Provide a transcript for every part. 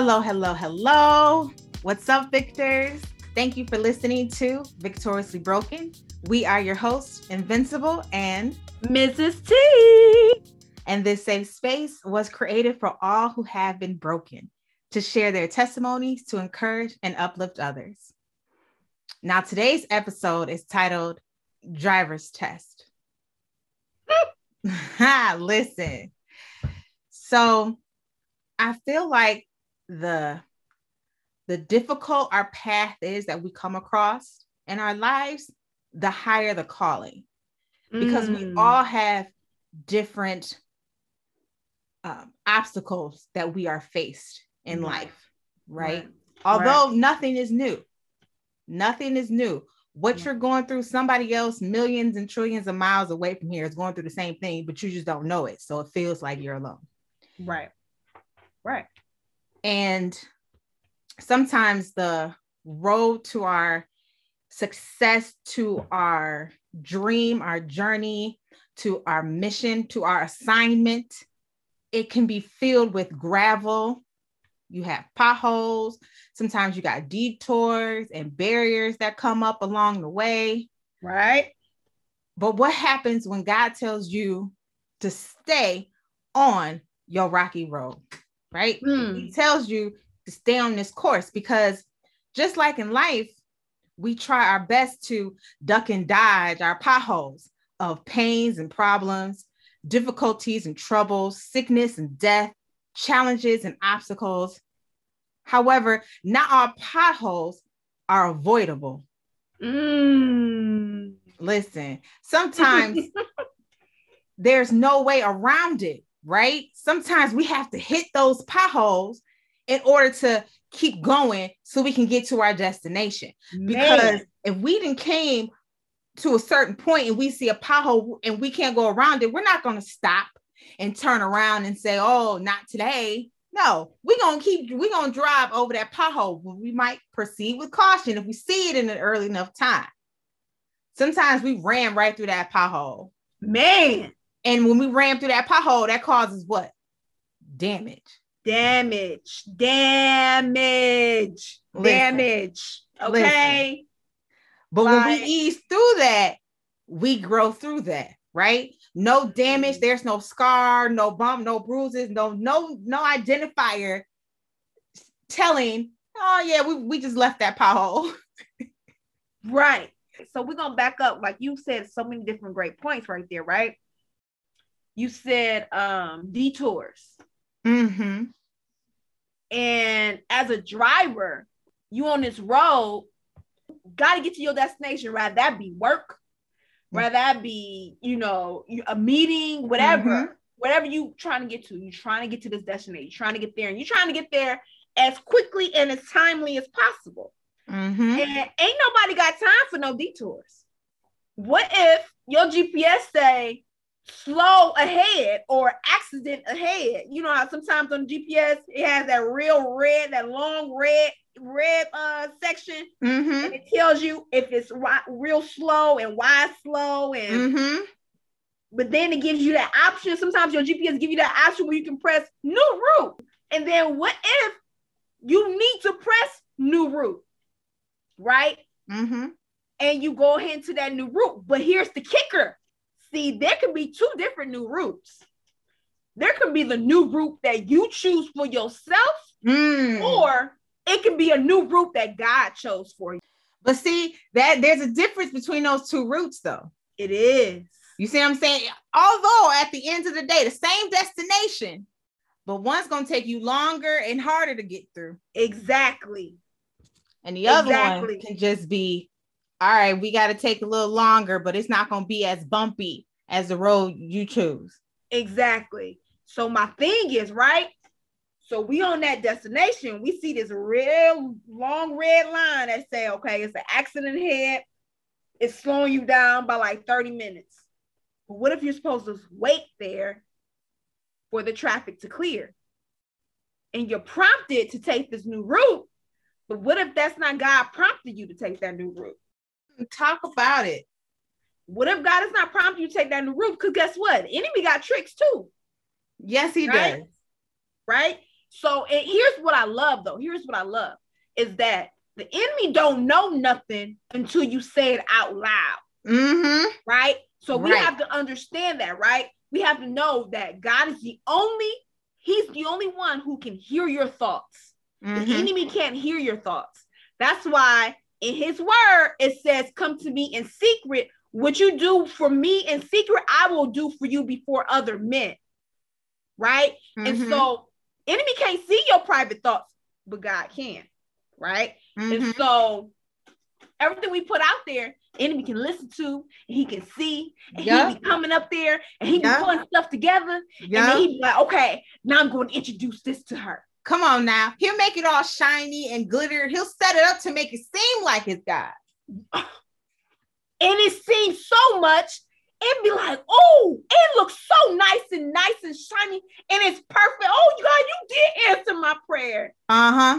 Hello. What's up, Victors? Thank you for listening to Victoriously Broken. We are your hosts, Invincible and Mrs. T. And this safe space was created for all who have been broken to share their testimonies, to encourage and uplift others. Now, today's episode is titled Driver's Test. Listen. So I feel like the difficult our path is that we come across in our lives, the higher the calling, because we all have different obstacles that we are faced in life, right? Although nothing is new. What you're going through, somebody else millions and trillions of miles away from here is going through the same thing, but you just don't know it. So it feels like you're alone. Right. And sometimes the road to our success, to our dream, our journey, to our mission, to our assignment, it can be filled with gravel. You have potholes. Sometimes you got detours and barriers that come up along the way. Right. But what happens when God tells you to stay on your rocky road, right? He tells you to stay on this course, because just like in life, we try our best to duck and dodge our potholes of pains and problems, difficulties and troubles, sickness and death, challenges and obstacles. However, not all potholes are avoidable. Listen, sometimes there's no way around it, right? Sometimes we have to hit those potholes in order to keep going so we can get to our destination. Because if we didn't came to a certain point and we see a pothole and we can't go around it, we're not going to stop and turn around and say, oh, not today. No, we're going to drive over that pothole. We might proceed with caution if we see it in an early enough time. Sometimes we ram right through that pothole. And when we ram through that pothole, that causes what? Damage. Okay. Listen. But when we ease through that, we grow through that. Right? No damage. There's no scar, no bump, no bruises, no identifier telling, oh yeah, we just left that pothole. Right. So we're going to back up. Like you said, so many different great points right there, right? You said detours. Mm-hmm. And as a driver, you on this road, got to get to your destination, right? That be work. Whether that be, a meeting, whatever you trying to get to, you're trying to get to this destination, you're trying to get there, and you're trying to get there as quickly and as timely as possible. And ain't nobody got time for no detours. What if your GPS say slow ahead or accident ahead? You know how sometimes on GPS, it has that real red, that long red section, and it tells you if it's real slow and why slow, and but then it gives you that option. Sometimes your GPS give you that option where you can press new route, and then what if you need to press new route, right? And you go ahead to that new route, but here's the kicker. See, there could be two different new routes. There could be the new route that you choose for yourself, or it can be a new route that God chose for you. But see, that there's a difference between those two routes, though. It is. You see what I'm saying? Although at the end of the day, the same destination, but one's going to take you longer and harder to get through. Exactly. And the other one can just be, all right, we got to take a little longer, but it's not going to be as bumpy as the road you choose. Exactly. So my thing is, right? So we on that destination, we see this real long red line that say, okay, it's an accident ahead. It's slowing you down by like 30 minutes. But what if you're supposed to wait there for the traffic to clear? And you're prompted to take this new route. But what if that's not God prompted you to take that new route? Talk about it. What if God is not prompting you to take that new route? Because guess what? The enemy got tricks too. Yes, he does. Right? So here's what I love, though. Here's what I love is that the enemy don't know nothing until you say it out loud. Mm-hmm. Right? So we have to understand that, right? We have to know that God is the only, he's the only one who can hear your thoughts. Mm-hmm. The enemy can't hear your thoughts. That's why in his word, it says, come to me in secret. What you do for me in secret, I will do for you before other men. Right? Mm-hmm. And so enemy can't see your private thoughts, but God can. Right? Mm-hmm. And so everything we put out there, enemy can listen to, and he can see, and he be coming up there, and he be pulling stuff together, and then he be like, okay, now I'm going to introduce this to her. Come on now. He'll make it all shiny and glitter. He'll set it up to make it seem like it's God. And it seems so much, it'd be like, oh, it looks so nice and shiny, and it's perfect. Oh, God, you did answer my prayer. Uh-huh.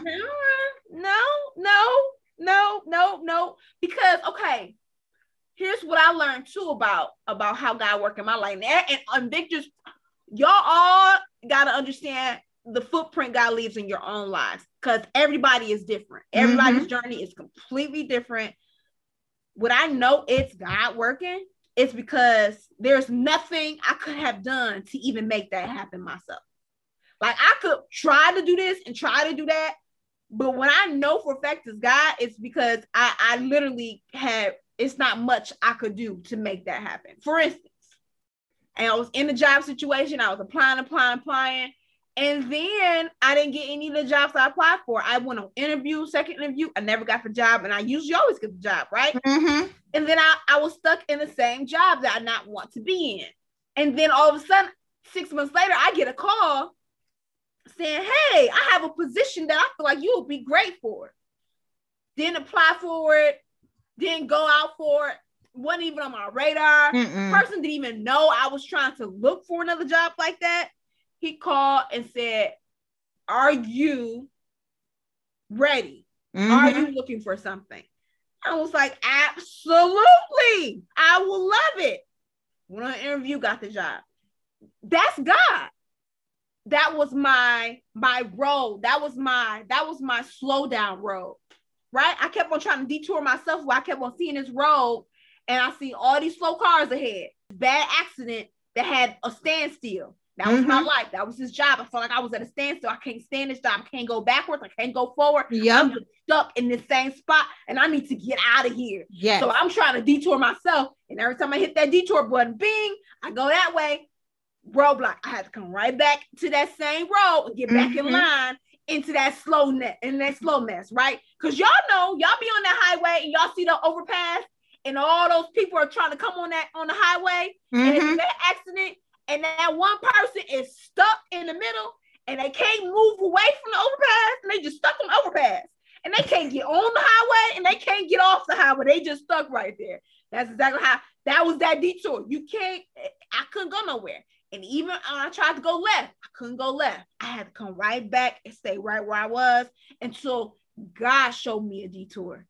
No, because, okay, here's what I learned too about how God worked in my life. And Victor's, y'all all got to understand the footprint God leaves in your own lives, because everybody is different. Everybody's journey is completely different. What I know it's God working, it's because there's nothing I could have done to even make that happen myself. Like, I could try to do this and try to do that, but when I know for a fact it's God, it's because I literally had, it's not much I could do to make that happen. For instance, and I was in a job situation, I was applying. And then I didn't get any of the jobs I applied for. I went on interview, second interview. I never got the job. And I usually always get the job, right? Mm-hmm. And then I was stuck in the same job that I not want to be in. And then all of a sudden, 6 months later, I get a call saying, hey, I have a position that I feel like you would be great for. Didn't apply for it. Didn't go out for it. Wasn't even on my radar. Person didn't even know I was trying to look for another job like that. He called and said, are you ready? Are you looking for something? I was like, absolutely. I will love it. Went on an interview, got the job. That's God. That was my road. That was my slow down road, right? I kept on trying to detour myself. While I kept on seeing this road, and I see all these slow cars ahead. Bad accident that had a standstill. That was my life. That was his job. I felt like I was at a standstill. I can't stand this job. I can't go backwards. I can't go forward. I'm just stuck in this same spot, and I need to get out of here. So I'm trying to detour myself, and every time I hit that detour button, bing, I go that way. Roadblock. I had to come right back to that same road and get back in line into that slow net and that slow mess, right? Because y'all know, y'all be on that highway and y'all see the overpass, and all those people are trying to come on that on the highway, and it's that accident, and that one person is stuck in the middle, and they can't move away from the overpass, and they just stuck on the overpass, and they can't get on the highway, and they can't get off the highway. They just stuck right there. That's exactly how that was, that detour. I couldn't go nowhere. And even when I tried to go left, I couldn't go left. I had to come right back and stay right where I was until God showed me a detour.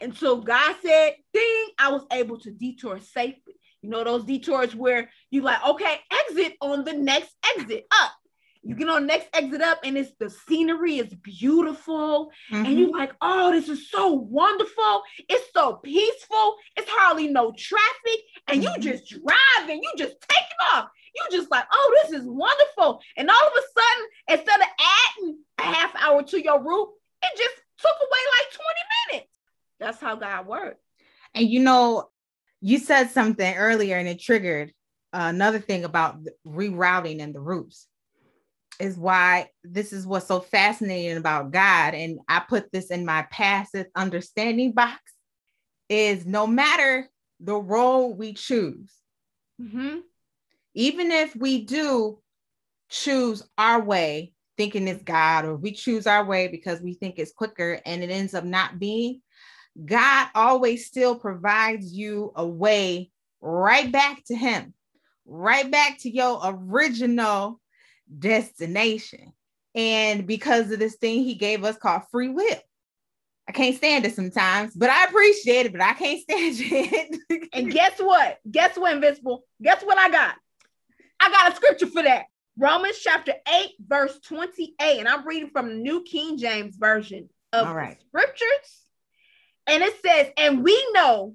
Until God said, ding, I was able to detour safely. You know, those detours where you like, okay, exit on the next exit up. You get on the next exit up, and it's the scenery is beautiful. And you're like, oh, this is so wonderful. It's so peaceful. It's hardly no traffic. And you just driving, you just taking off. You just like, oh, this is wonderful. And all of a sudden, instead of adding a half hour to your route, it just took away like 20 minutes. That's how God worked. And you know, you said something earlier, and it triggered another thing about rerouting and the routes. Is why this is what's so fascinating about God. And I put this in my passive understanding box, is no matter the role we choose, even if we do choose our way, thinking it's God, or we choose our way because we think it's quicker and it ends up not being, God always still provides you a way right back to him, right back to your original destination. And because of this thing he gave us called free will. I can't stand it sometimes, but I appreciate it, but I can't stand it. And guess what? Guess what, Invincible? Guess what I got? I got a scripture for that. Romans chapter 8, verse 28. And I'm reading from the New King James Version of the scriptures. And it says, and we know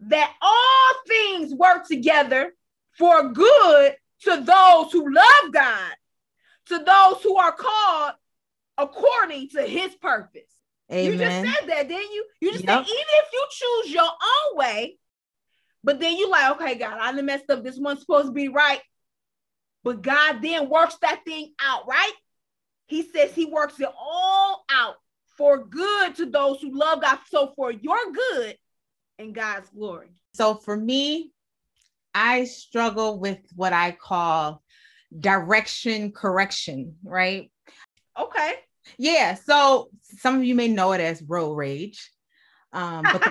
that all things work together for good to those who love God, to those who are called according to his purpose. Amen. You just said that, didn't you? You just said, even if you choose your own way, but then you like, okay, God, I done messed up. This one's supposed to be right. But God then works that thing out, right? He says he works it all out for good to those who love God. So for your good and God's glory. So for me, I struggle with what I call direction correction, right? Okay. Yeah. So some of you may know it as road rage. But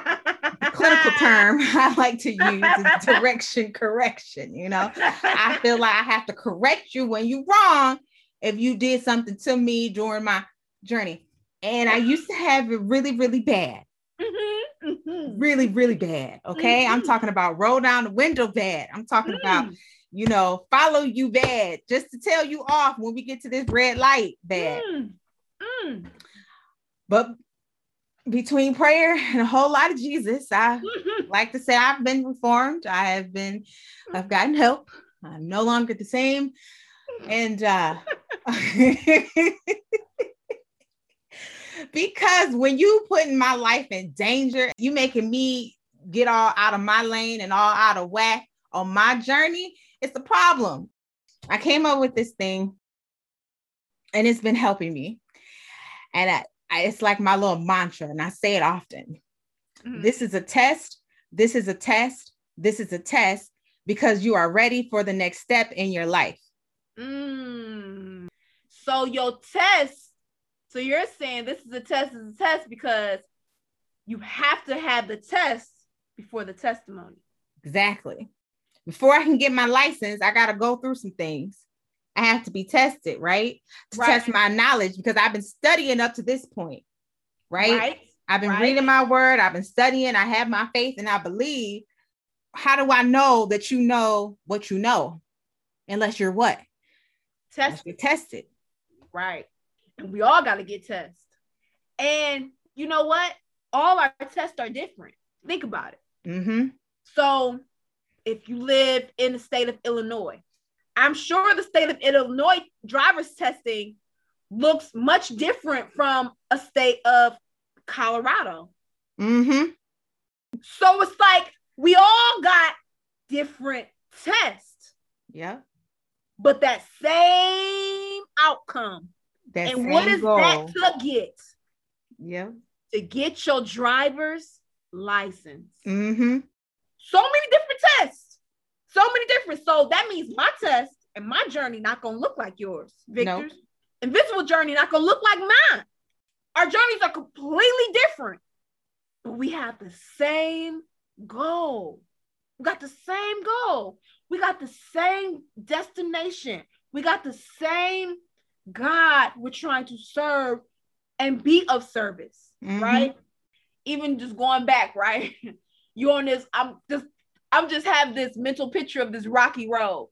the clinical term I like to use is direction correction. You know, I feel like I have to correct you when you're wrong if you did something to me during my journey. And I used to have it really, really bad. Mm-hmm. Mm-hmm. Really, really bad. Okay. Mm-hmm. I'm talking about roll down the window bad. I'm talking about, you know, follow you bad, just to tell you off when we get to this red light bad. Mm-hmm. But between prayer and a whole lot of Jesus, I like to say I've been reformed. I've gotten help. I'm no longer the same. And because when you putting my life in danger, you making me get all out of my lane and all out of whack on my journey, it's a problem. I came up with this thing and it's been helping me. And it's like my little mantra, and I say it often. Mm-hmm. This is a test. This is a test. This is a test, because you are ready for the next step in your life. Mm. So your test, so you're saying this is a test, is a test, because you have to have the test before the testimony. Exactly. Before I can get my license, I got to go through some things. I have to be tested, right? Test my knowledge, because I've been studying up to this point, right? I've been reading my word. I've been studying. I have my faith and I believe. How do I know that you know what you know? Unless you're what? Tested. Right. And we all got to get tested. And you know what? All our tests are different. Think about it. Mm-hmm. So if you live in the state of Illinois, I'm sure the state of Illinois driver's testing looks much different from a state of Colorado. Mm-hmm. So it's like we all got different tests. Yeah. But that same outcome. That and same what is goal. That to get? Yeah. To get your driver's license. Mm-hmm. So many different tests. So many different. So that means my test and my journey not going to look like yours, Victor's. Nope. Invincible journey not going to look like mine. Our journeys are completely different, but we have the same goal. We got the same goal. We got the same destination. We got the same God we're trying to serve and be of service, mm-hmm. right? Even just going back, right? You're on this, I'm just have this mental picture of this rocky road.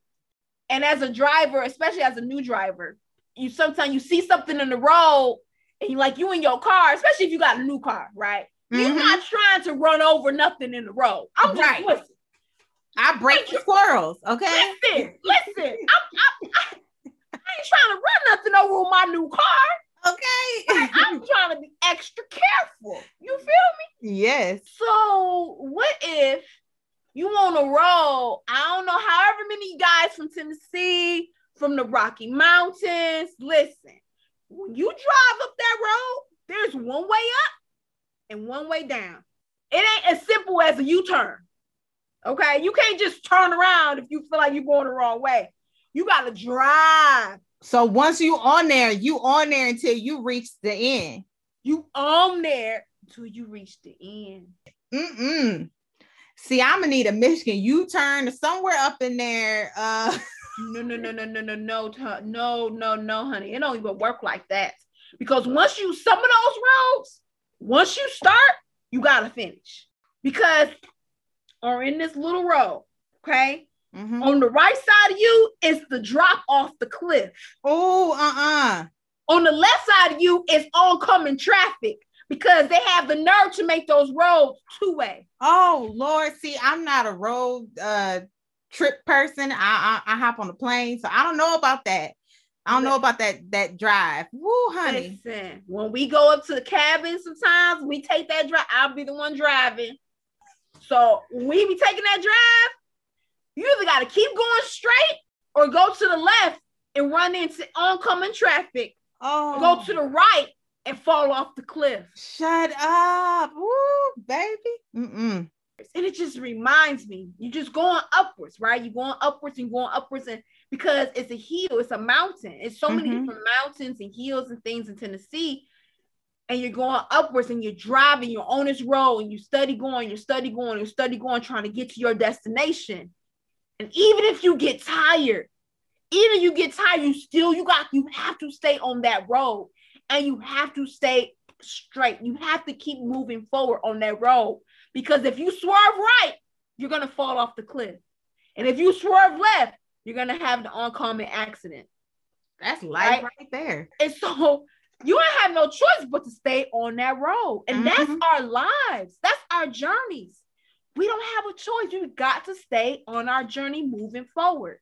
And as a driver, especially as a new driver, you sometimes you see something in the road and you like you in your car, especially if you got a new car, right? Mm-hmm. You're not trying to run over nothing in the road. I'm just listening. I break the squirrels, okay? Listen. I ain't trying to run nothing over with my new car. Okay. I'm trying to be extra careful. You feel me? Yes. So what if you on a roll, I don't know, however many guys from Tennessee, from the Rocky Mountains. Listen, when you drive up that road, there's one way up and one way down. It ain't as simple as a U-turn, okay? You can't just turn around if you feel like you're going the wrong way. You got to drive. So once you on there until you reach the end. You on there until you reach the end. Mm-mm. See, I'm gonna need a Michigan U-turn somewhere up in there. No, honey. It don't even work like that. Because some of those roads, once you start, you gotta finish. Because, or in this little road, okay? Mm-hmm. On the right side of you, it's the drop off the cliff. Oh, On the left side of you is oncoming traffic because they have the nerve to make those roads two-way. Oh, Lord. See, I'm not a road trip person. I hop on the plane, so I don't know about that. I don't know about that drive. Woo, honey. Listen, when we go up to the cabin sometimes, we take that drive. I'll be the one driving. So when we be taking that drive, you either got to keep going straight or go to the left and run into oncoming traffic. Oh. Go to the right and fall off the cliff. Shut up. Woo, baby. Mm-mm. And it just reminds me, you're just going upwards, right? You're going upwards and going upwards, and because it's a hill, it's a mountain. It's so many different mountains and hills and things in Tennessee. And you're going upwards and you're driving, you're on this road and you study going, you're study going, you're study going, trying to get to your destination. And even if you get tired, you have to stay on that road and you have to stay straight. You have to keep moving forward on that road, because if you swerve right, you're going to fall off the cliff. And if you swerve left, you're going to have the oncoming accident. That's life right there. And so you don't have no choice but to stay on that road. And that's our lives. That's our journeys. We don't have a choice. You've got to stay on our journey moving forward,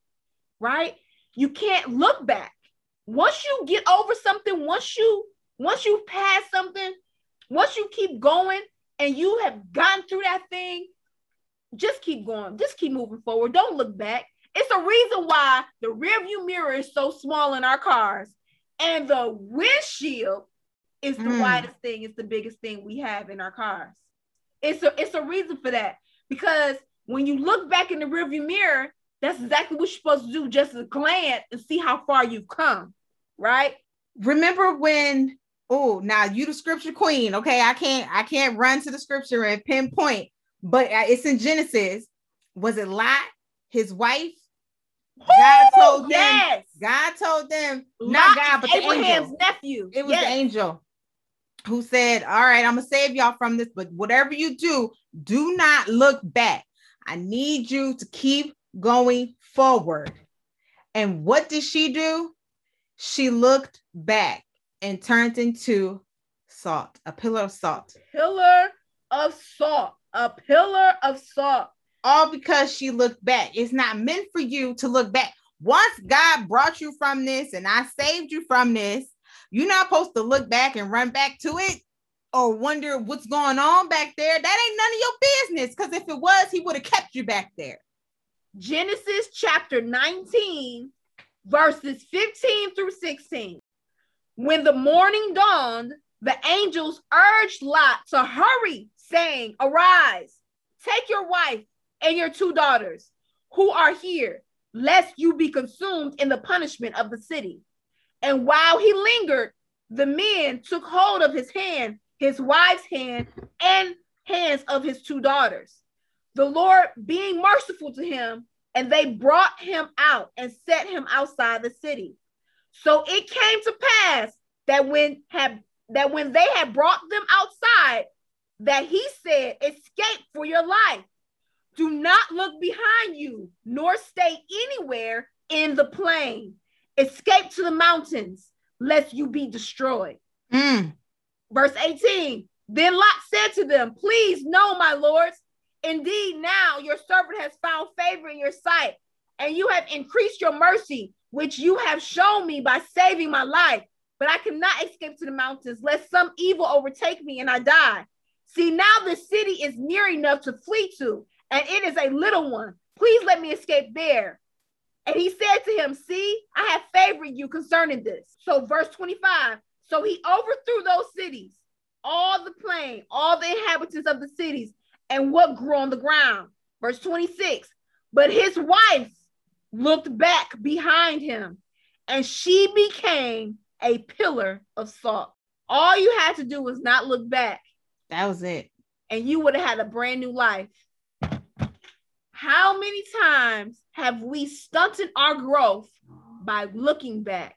right? You can't look back. Once you get over something, once you pass something, once you keep going and you have gotten through that thing, just keep going. Just keep moving forward. Don't look back. It's a reason why the rearview mirror is so small in our cars and the windshield is the widest thing. It's the biggest thing we have in our cars. It's a reason for that, because when you look back in the rearview mirror, that's exactly what you're supposed to do, just to glance and see how far you've come, right? Remember when, now you the scripture queen, okay? I can't run to the scripture and pinpoint, but it's in Genesis. Was it Lot, his wife? God told them, not God, but Abraham's nephew. It was the angel who said, all right, I'm going to save y'all from this, but whatever you do, do not look back. I need you to keep going forward. And what did she do? She looked back and turned into salt, a pillar of salt. A pillar of salt. All because she looked back. It's not meant for you to look back. Once God brought you from this and I saved you from this, you're not supposed to look back and run back to it or wonder what's going on back there. That ain't none of your business, because if it was, he would have kept you back there. Genesis chapter 19, verses 15 through 16. When the morning dawned, the angels urged Lot to hurry, saying, arise, take your wife and your two daughters who are here, lest you be consumed in the punishment of the city. And while he lingered, the men took hold of his hand, his wife's hand, and hands of his two daughters. The Lord being merciful to him, and they brought him out and set him outside the city. So it came to pass that when they had brought them outside, that he said, escape for your life. Do not look behind you, nor stay anywhere in the plain. Escape to the mountains, lest you be destroyed. Verse 18, then Lot said to them, please know, my lords, indeed now your servant has found favor in your sight, and you have increased your mercy, which you have shown me by saving my life. But I cannot escape to the mountains, lest some evil overtake me and I die. See, now the city is near enough to flee to, and it is a little one. Please let me escape there. And he said to him, see, I have favored you concerning this. So verse 25, so he overthrew those cities, all the plain, all the inhabitants of the cities, and what grew on the ground. Verse 26, but his wife looked back behind him, and she became a pillar of salt. All you had to do was not look back. That was it. And you would have had a brand new life. How many times have we stunted our growth by looking back?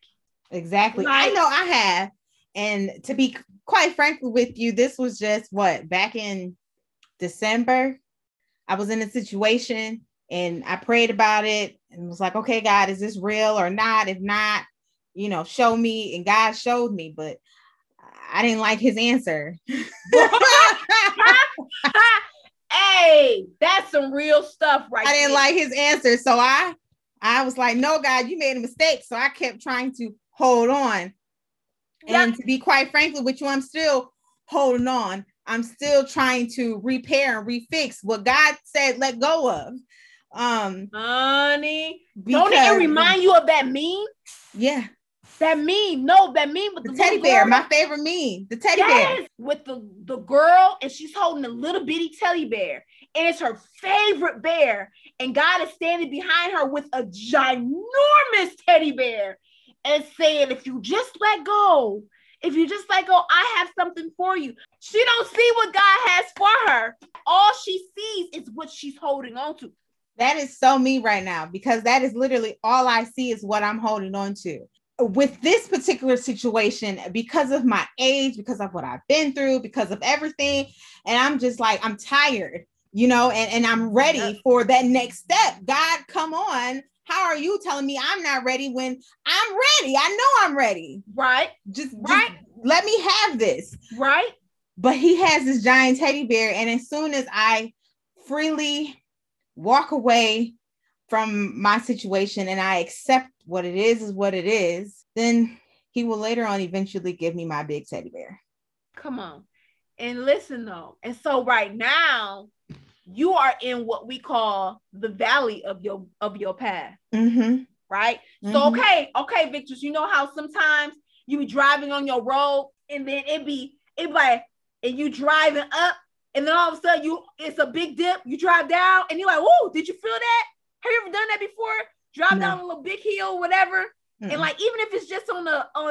Exactly. Like, I know I have. And to be quite frank with you, this was just back in December. I was in a situation And I prayed about it and was like, okay, God, is this real or not? If not, you know, show me. And God showed me, but I didn't like his answer. Hey, that's some real stuff right there. I didn't like his answer. So I was like, no, God, you made a mistake. So I kept trying to hold on. Yep. And to be quite frankly with you, I'm still holding on. I'm still trying to repair and refix what God said let go of. Honey, don't it remind you of that meme? Yeah. That meme. No, that meme with the teddy bear. Girl. My favorite meme. The teddy bear. With the girl, and she's holding a little bitty teddy bear. And it's her favorite bear. And God is standing behind her with a ginormous teddy bear and saying, if you just let go, if you just let go, I have something for you. She don't see what God has for her. All she sees is what she's holding on to. That is so me right now, because that is literally all I see is what I'm holding on to. With this particular situation, because of my age, because of what I've been through, because of everything, and I'm just like, I'm tired, you know, and I'm ready for that next step. God, come on. How are you telling me I'm not ready when I'm ready? I know I'm ready. Right. Just let me have this. Right. But he has this giant teddy bear. And as soon as I freely walk away from my situation and I accept what it is what it is, then he will later on eventually give me my big teddy bear. Come on. And listen though. And so right now, you are in what we call the valley of your path, mm-hmm. right? Mm-hmm. So, okay, Victor, you know how sometimes you be driving on your road and then it be like, and you driving up and then all of a sudden it's a big dip, you drive down and you're like, whoa, did you feel that? Have you ever done that before? Drive down a little big hill, whatever. Mm-mm. And like, even if it's just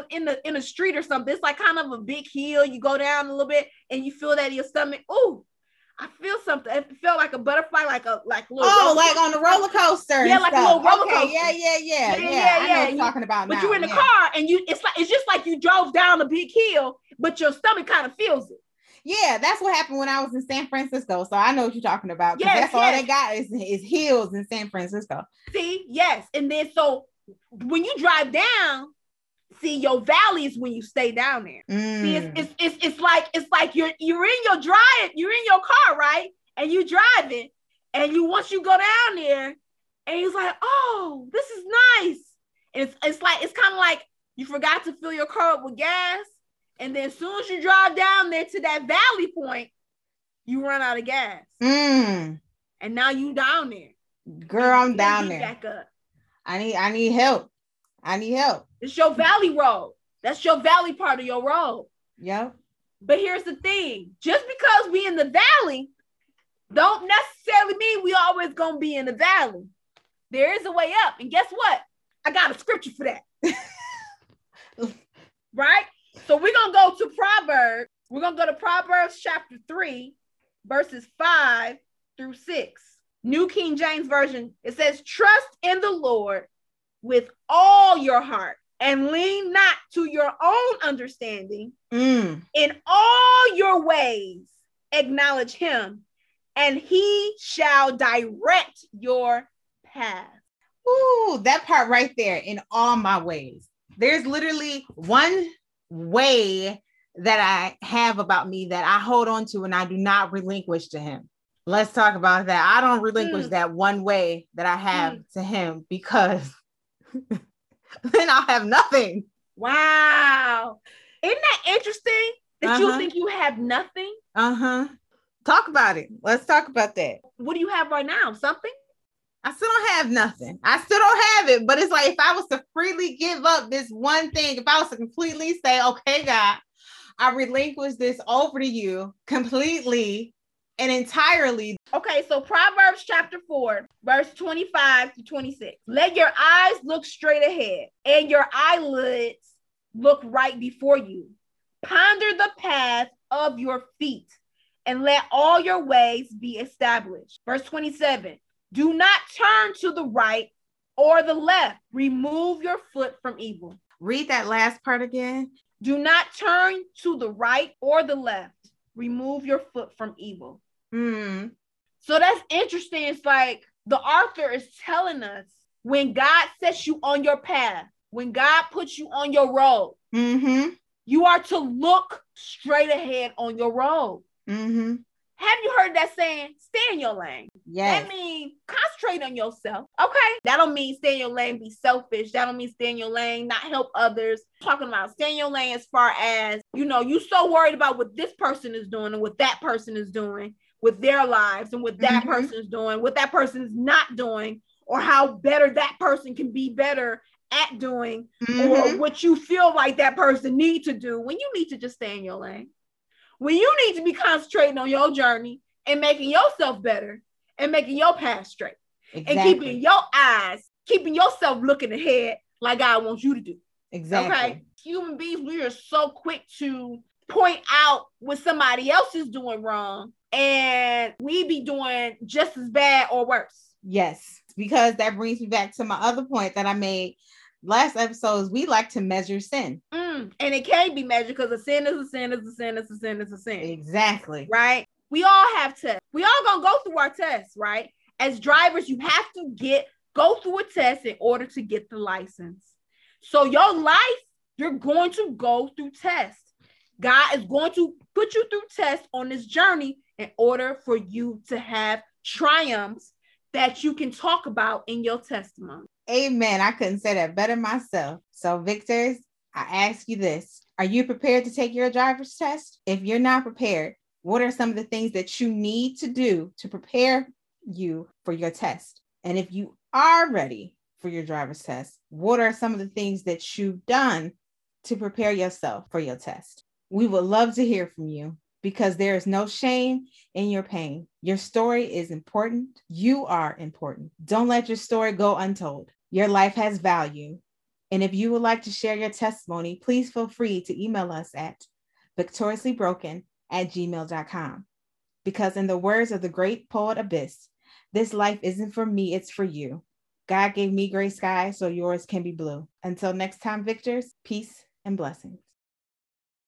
in the street or something, it's like kind of a big hill. You go down a little bit and you feel that in your stomach. Ooh, I feel something. It felt like a butterfly, like little. Oh, like on the roller coaster. Yeah, like stuff. A little roller coaster. Yeah. I know what you're talking about. But now, you're in the car, and it's just like you drove down a big hill, but your stomach kind of feels it. Yeah, that's what happened when I was in San Francisco. So I know what you're talking about. Because all they got is hills in San Francisco. See, yes, and then so when you drive down, see your valleys when you stay down there. Mm. See, it's like you're in your drive, you're in your car, right? And you driving, and you once you go down there, and it's like, oh, this is nice. And it's like it's kind of like you forgot to fill your car up with gas, and then as soon as you drive down there to that valley point, you run out of gas. Mm. And now you down there, girl. I'm down there. Back up. I need help. I need help. It's your valley road. That's your valley part of your road. Yeah. But here's the thing. Just because we in the valley don't necessarily mean we always going to be in the valley. There is a way up. And guess what? I got a scripture for that. Right? So we're going to go to Proverbs. We're going to go to Proverbs chapter 3, verses 5-6. New King James Version. It says, trust in the Lord with all your heart and lean not to your own understanding. Mm. In all your ways, acknowledge him and he shall direct your path. Ooh, that part right there, in all my ways. There's literally one way that I have about me that I hold on to and I do not relinquish to him. Let's talk about that. I don't relinquish that one way that I have to him, because then I'll have nothing. Wow. Isn't that interesting that you think you have nothing? Uh-huh. Talk about it. Let's talk about that. What do you have right now? Something? I still don't have nothing. I still don't have it. But it's like, if I was to freely give up this one thing, if I was to completely say, okay, God, I relinquish this over to you completely and entirely. Okay, so Proverbs chapter 4, verse 25-26. Let your eyes look straight ahead and your eyelids look right before you. Ponder the path of your feet and let all your ways be established. Verse 27. Do not turn to the right or the left. Remove your foot from evil. Read that last part again. Do not turn to the right or the left. Remove your foot from evil. Mm. So that's interesting. It's like The author is telling us when God sets you on your path, when God puts you on your road, mm-hmm. you are to look straight ahead on your road. Mm-hmm. Have you heard that saying, stay in your lane? Yes. That means concentrate on yourself, okay? That don't mean stay in your lane, be selfish. That don't mean stay in your lane, not help others. I'm talking about stay in your lane as far as, you know, you so worried about what this person is doing and what that person is doing with their lives and what that mm-hmm. person is doing, what that person is not doing, or how better that person can be better at doing, mm-hmm. or what you feel like that person need to do, when you need to just stay in your lane. When you need to be concentrating on your journey and making yourself better and making your path straight. Exactly. And keeping your eyes, keeping yourself looking ahead like God wants you to do. Exactly. Okay. Human beings, we are so quick to point out what somebody else is doing wrong, and we be doing just as bad or worse. Yes. Because that brings me back to my other point that I made last episode, is we like to measure sin. And it can't be measured, because a sin is a sin is a sin is a sin is a sin. Exactly. Right? We all have tests. We all gonna go through our tests, right? As drivers, you have to go through a test in order to get the license. So your life, you're going to go through tests. God is going to put you through tests on this journey in order for you to have triumphs that you can talk about in your testimony. Amen. I couldn't say that better myself. So Victors, I ask you this. Are you prepared to take your driver's test? If you're not prepared, what are some of the things that you need to do to prepare you for your test? And if you are ready for your driver's test, what are some of the things that you've done to prepare yourself for your test? We would love to hear from you, because there is no shame in your pain. Your story is important. You are important. Don't let your story go untold. Your life has value. And if you would like to share your testimony, please feel free to email us at victoriously broken@gmail.com. Because in the words of the great poet Abyss, this life isn't for me, it's for you. God gave me gray skies, so yours can be blue. Until next time, Victors, peace and blessings.